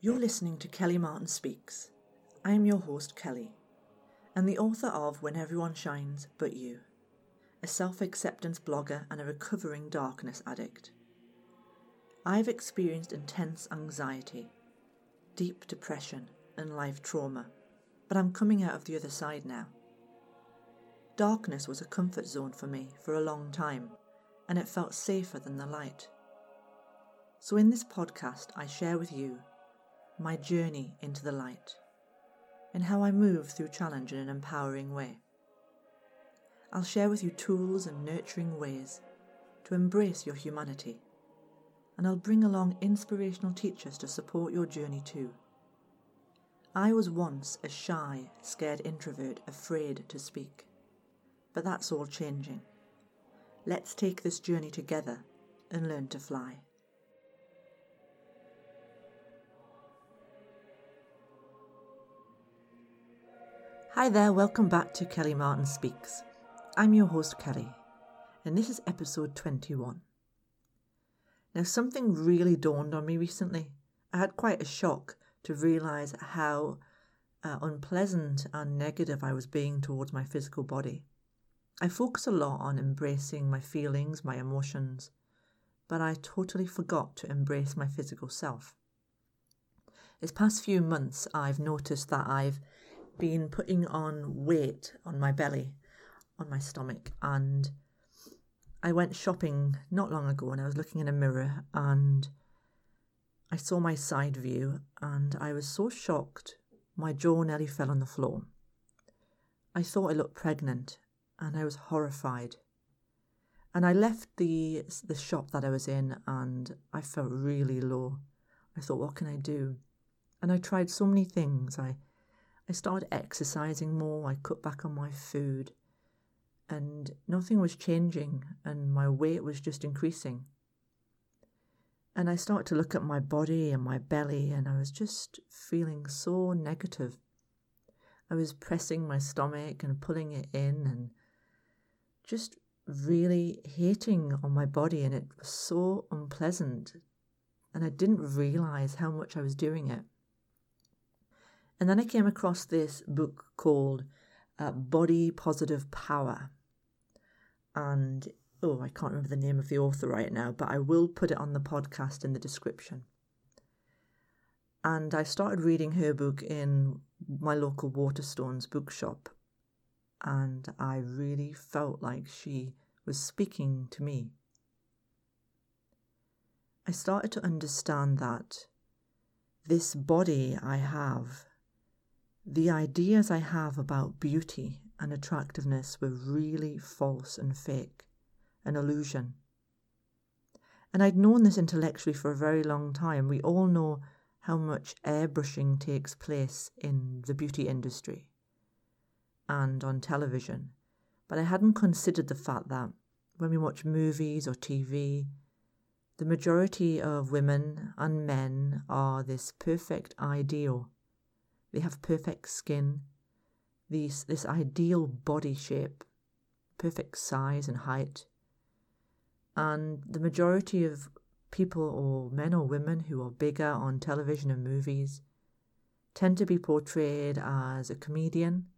You're listening to Kelly Martin Speaks. I am your host, Kelly, and the author of When Everyone Shines But You, a self-acceptance blogger and a recovering darkness addict. I've experienced intense anxiety, deep depression, and life trauma, but I'm coming out of the other side now. Darkness was a comfort zone for me for a long time, and it felt safer than the light. So in this podcast, I share with you my journey into the light, and how I move through challenge in an empowering way. I'll share with you tools and nurturing ways to embrace your humanity, and I'll bring along inspirational teachers to support your journey too. I was once a shy, scared introvert, afraid to speak, but that's all changing. Let's take this journey together and learn to fly. Hi there, welcome back to Kelly Martin Speaks. I'm your host, Kelly, and this is episode 21. Now, something really dawned on me recently. I had quite a shock to realise how unpleasant and negative I was being towards my physical body. I focus a lot on embracing my feelings, my emotions, but I totally forgot to embrace my physical self. This past few months, I've noticed that I've been putting on weight on my belly, on my stomach, and I went shopping not long ago and I was looking in a mirror and I saw my side view and I was so shocked my jaw nearly fell on the floor. I thought I looked pregnant and I was horrified, and I left the shop that I was in and I felt really low. I thought, what can I do? And I tried so many things. I started exercising more, I cut back on my food, and nothing was changing, and my weight was just increasing. And I started to look at my body and my belly, and I was just feeling so negative. I was pressing my stomach and pulling it in, and just really hating on my body, and it was so unpleasant, and I didn't realise how much I was doing it. And then I came across this book called Body Positive Power. And, I can't remember the name of the author right now, but I will put it on the podcast in the description. And I started reading her book in my local Waterstones bookshop. And I really felt like she was speaking to me. I started to understand that this body I have, the ideas I have about beauty and attractiveness were really false and fake, an illusion. And I'd known this intellectually for a very long time. We all know how much airbrushing takes place in the beauty industry and on television. But I hadn't considered the fact that when we watch movies or TV, the majority of women and men are this perfect ideal. They have perfect skin, this ideal body shape, perfect size and height. And the majority of people or men or women who are bigger on television and movies tend to be portrayed as a comedian,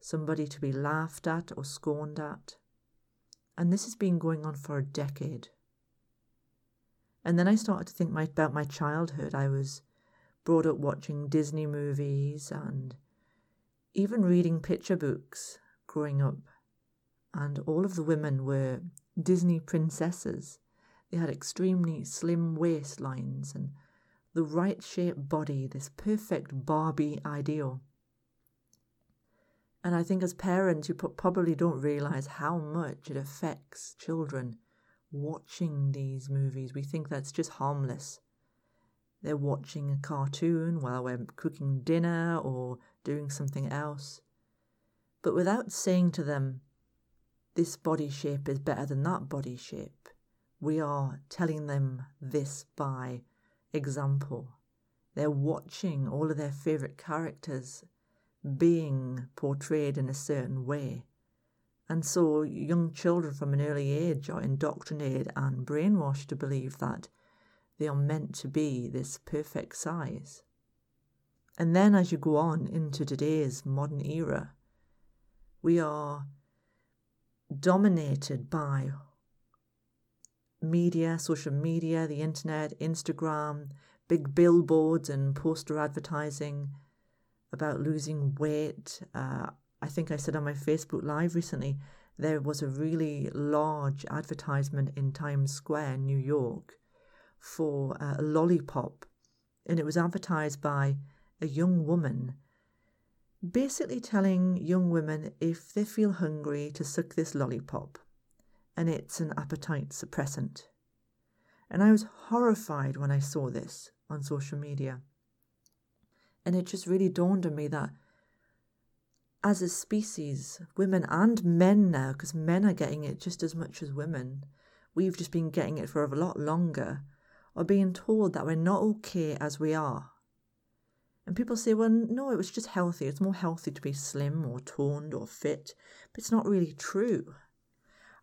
somebody to be laughed at or scorned at. And this has been going on for a decade. And then I started to think about my childhood. I was brought up watching Disney movies and even reading picture books growing up. And all of the women were Disney princesses. They had extremely slim waistlines and the right shaped body, this perfect Barbie ideal. And I think as parents, you probably don't realise how much it affects children watching these movies. We think that's just harmless. They're watching a cartoon while we're cooking dinner or doing something else. But without saying to them, this body shape is better than that body shape, we are telling them this by example. They're watching all of their favourite characters being portrayed in a certain way. And so young children from an early age are indoctrinated and brainwashed to believe that they are meant to be this perfect size. And then as you go on into today's modern era, we are dominated by media, social media, the internet, Instagram, big billboards and poster advertising about losing weight. I think I said on my Facebook Live recently, there was a really large advertisement in Times Square, New York, for a lollipop. And it was advertised by a young woman, basically telling young women if they feel hungry to suck this lollipop. And it's an appetite suppressant. And I was horrified when I saw this on social media. And it just really dawned on me that as a species, women and men now, because men are getting it just as much as women, we've just been getting it for a lot longer, are being told that we're not okay as we are. And people say, well, no, it was just healthy. It's more healthy to be slim or toned or fit. But it's not really true.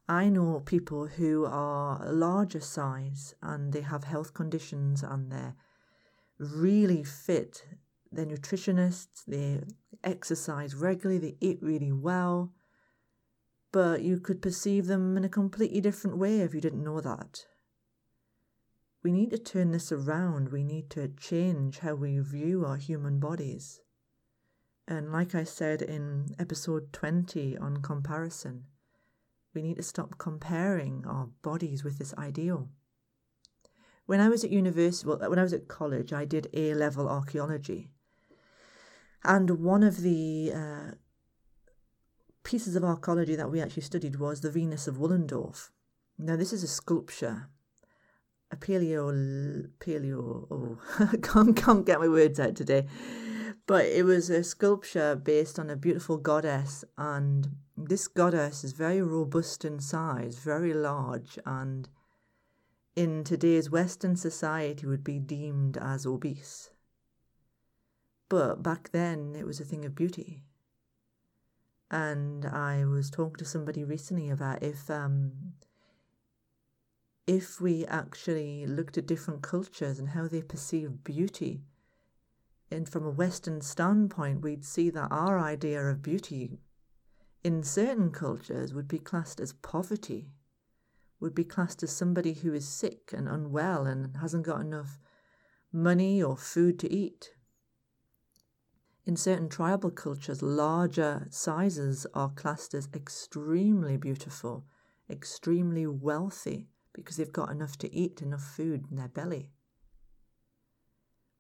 I know people who are a larger size and they have health conditions and they're really fit. They're nutritionists, they exercise regularly, they eat really well. But you could perceive them in a completely different way if you didn't know that. We need to turn this around. We need to change how we view our human bodies. And like I said in episode 20 on comparison, we need to stop comparing our bodies with this ideal. When I was at university, when I was at college, I did A-level archaeology. And one of the pieces of archaeology that we actually studied was the Venus of Willendorf. Now, this is a sculpture. A can't get my words out today. But it was a sculpture based on a beautiful goddess, and this goddess is very robust in size, very large, and in today's Western society would be deemed as obese. But back then it was a thing of beauty. And I was talking to somebody recently about if we actually looked at different cultures and how they perceive beauty, and from a Western standpoint, we'd see that our idea of beauty in certain cultures would be classed as poverty, would be classed as somebody who is sick and unwell and hasn't got enough money or food to eat. In certain tribal cultures, larger sizes are classed as extremely beautiful, extremely wealthy, because they've got enough to eat, enough food in their belly.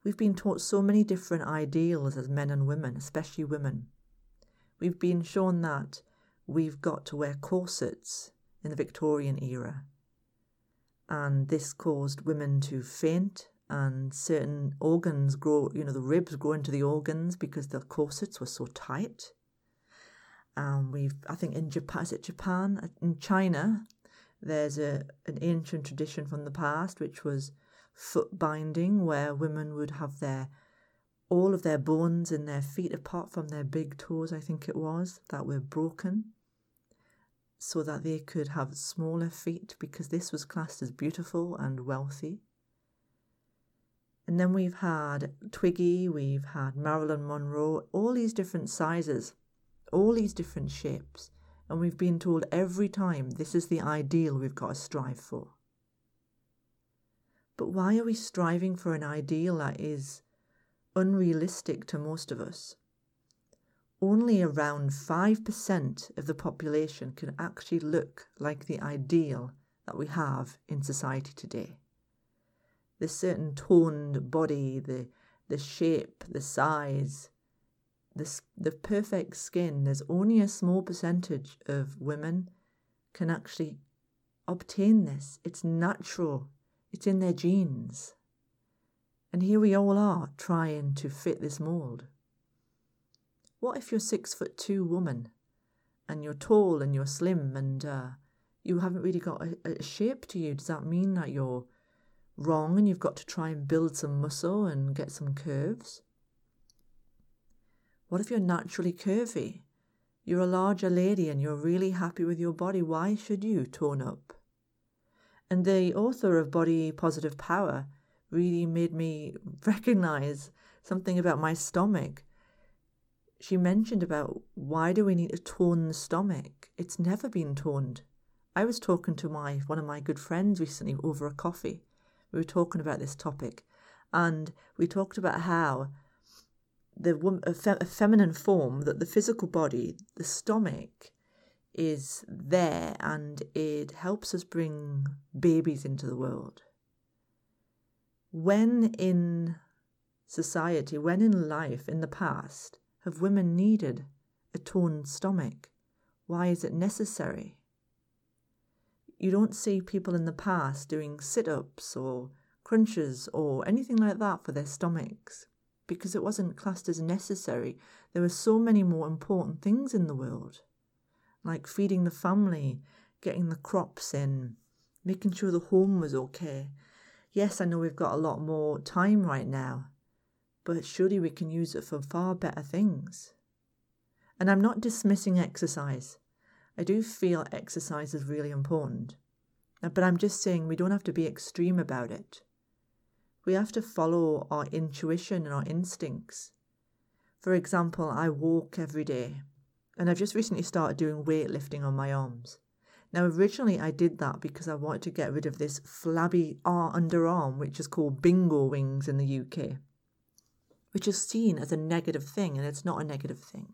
We've been taught so many different ideals as men and women, especially women. We've been shown that we've got to wear corsets in the Victorian era. And this caused women to faint and certain organs grow, the ribs grow into the organs because the corsets were so tight. I think in Japan, in China, there's an ancient tradition from the past, which was foot binding, where women would have all of their bones in their feet, apart from their big toes, I think it was, that were broken, so that they could have smaller feet, because this was classed as beautiful and wealthy. And then we've had Twiggy, we've had Marilyn Monroe, all these different sizes, all these different shapes. And we've been told every time this is the ideal we've got to strive for. But why are we striving for an ideal that is unrealistic to most of us? Only around 5% of the population can actually look like the ideal that we have in society today. The certain toned body, the shape, the size, the perfect skin, there's only a small percentage of women can actually obtain this. It's natural. It's in their genes. And here we all are trying to fit this mould. What if you're 6'2" woman and you're tall and you're slim and you haven't really got a shape to you? Does that mean that you're wrong and you've got to try and build some muscle and get some curves? What if you're naturally curvy? You're a larger lady and you're really happy with your body. Why should you tone up? And the author of Body Positive Power really made me recognise something about my stomach. She mentioned about, why do we need a torn stomach? It's never been torn. I was talking to one of my good friends recently over a coffee. We were talking about this topic, and we talked about how a feminine form, that the physical body, the stomach, is there, and it helps us bring babies into the world. When in society, when in life, in the past, have women needed a torn stomach? Why is it necessary? You don't see people in the past doing sit-ups or crunches or anything like that for their stomachs, because it wasn't classed as necessary. There were so many more important things in the world, like feeding the family, getting the crops in, making sure the home was okay. Yes, I know we've got a lot more time right now, but surely we can use it for far better things. And I'm not dismissing exercise. I do feel exercise is really important, but I'm just saying we don't have to be extreme about it. We have to follow our intuition and our instincts. For example, I walk every day, and I've just recently started doing weightlifting on my arms. Now, originally I did that because I wanted to get rid of this flabby underarm, which is called bingo wings in the UK, which is seen as a negative thing, and it's not a negative thing.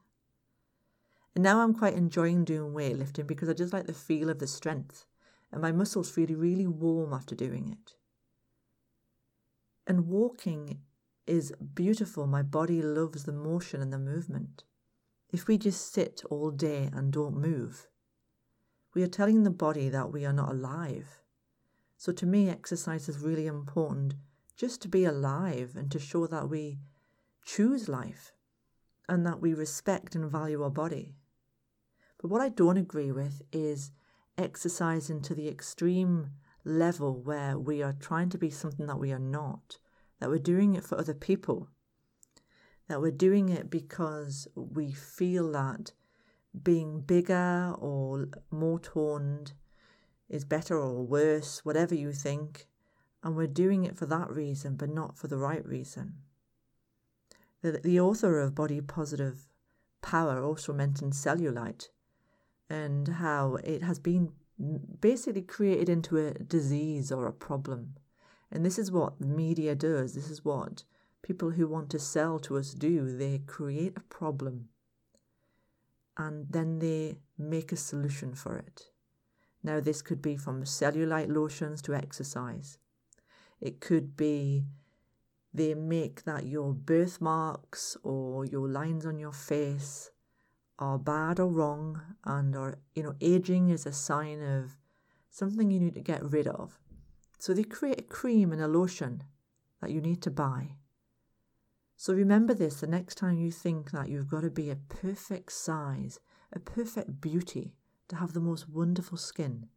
And now I'm quite enjoying doing weightlifting because I just like the feel of the strength, and my muscles feel really warm after doing it. And walking is beautiful. My body loves the motion and the movement. If we just sit all day and don't move, we are telling the body that we are not alive. So to me, exercise is really important, just to be alive and to show that we choose life and that we respect and value our body. But what I don't agree with is exercising to the extreme level where we are trying to be something that we are not, that we're doing it for other people, that we're doing it because we feel that being bigger or more toned is better or worse, whatever you think, and we're doing it for that reason, but not for the right reason. The author of Body Positive Power also mentioned cellulite and how it has been basically created into a disease or a problem. And this is what the media does. This is what people who want to sell to us do. They create a problem and then they make a solution for it. Now, this could be from cellulite lotions to exercise. It could be they make that your birthmarks or your lines on your face are bad or wrong, and are, aging is a sign of something you need to get rid of. So they create a cream and a lotion that you need to buy. So remember this the next time you think that you've got to be a perfect size, a perfect beauty, to have the most wonderful skin.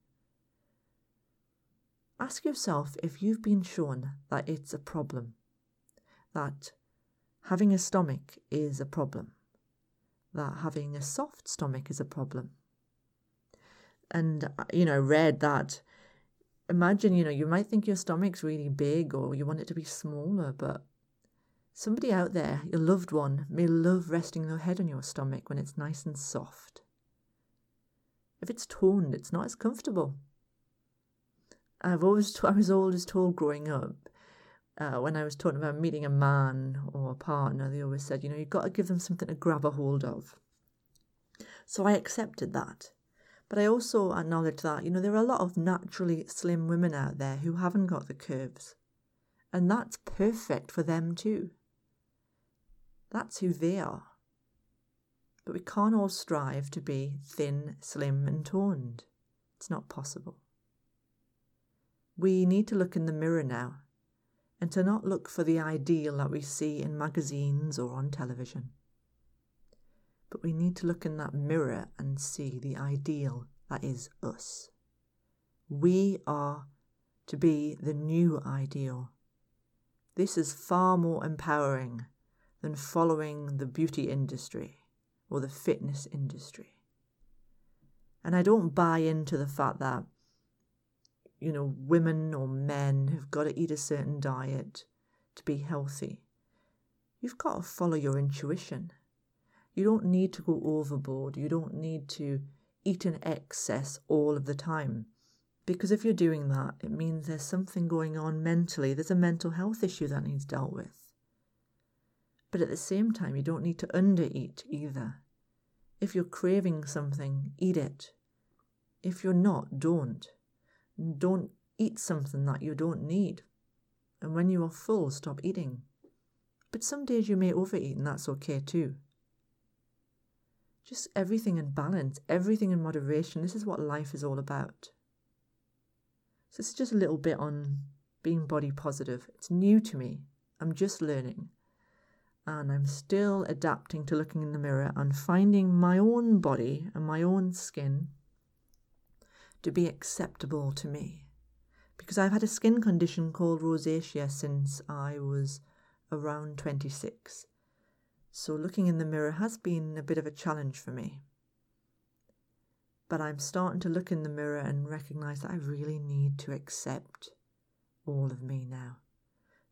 Ask yourself if you've been shown that it's a problem, that having a stomach is a problem, that having a soft stomach is a problem. And, read that, imagine, you might think your stomach's really big or you want it to be smaller, but somebody out there, your loved one, may love resting their head on your stomach when it's nice and soft. If it's toned, it's not as comfortable. I was always told growing up, when I was talking about meeting a man or a partner, they always said, you've got to give them something to grab a hold of. So I accepted that. But I also acknowledged that, there are a lot of naturally slim women out there who haven't got the curves. And that's perfect for them too. That's who they are. But we can't all strive to be thin, slim and toned. It's not possible. We need to look in the mirror now and to not look for the ideal that we see in magazines or on television. But we need to look in that mirror and see the ideal that is us. We are to be the new ideal. This is far more empowering than following the beauty industry or the fitness industry. And I don't buy into the fact that, women or men have got to eat a certain diet to be healthy. You've got to follow your intuition. You don't need to go overboard. You don't need to eat in excess all of the time. Because if you're doing that, it means there's something going on mentally. There's a mental health issue that needs dealt with. But at the same time, you don't need to undereat either. If you're craving something, eat it. If you're not, don't. Don't eat something that you don't need. And when you are full, stop eating. But some days you may overeat, and that's okay too. Just everything in balance, everything in moderation. This is what life is all about. So it's just a little bit on being body positive. It's new to me. I'm just learning. And I'm still adapting to looking in the mirror and finding my own body and my own skin to be acceptable to me. Because I've had a skin condition called rosacea since I was around 26. So looking in the mirror has been a bit of a challenge for me. But I'm starting to look in the mirror and recognise that I really need to accept all of me now.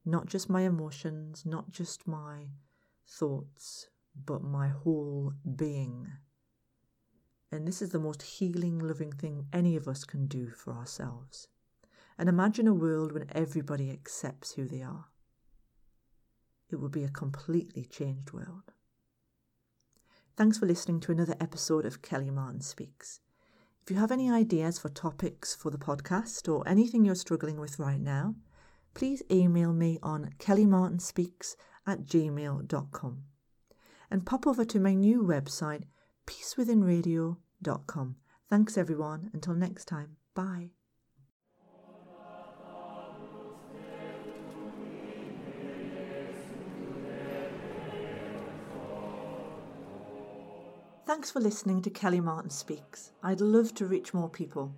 Not just my emotions, not just my thoughts, but my whole being. And this is the most healing, loving thing any of us can do for ourselves. And imagine a world when everybody accepts who they are. It would be a completely changed world. Thanks for listening to another episode of Kelly Martin Speaks. If you have any ideas for topics for the podcast or anything you're struggling with right now, please email me on kellymartinspeaks@gmail.com and pop over to my new website, peacewithinradio.com. Thanks everyone. Until next time. Bye. Thanks for listening to Kelly Martin Speaks. I'd love to reach more people.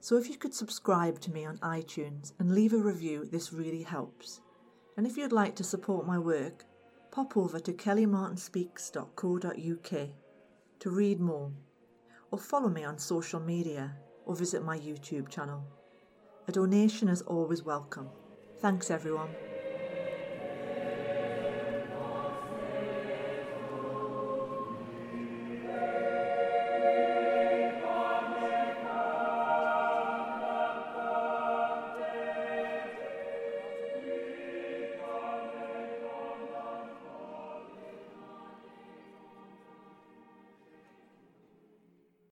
So if you could subscribe to me on iTunes and leave a review, this really helps. And if you'd like to support my work, pop over to kellymartinspeaks.co.uk to read more, or follow me on social media, or visit my YouTube channel. A donation is always welcome. Thanks everyone.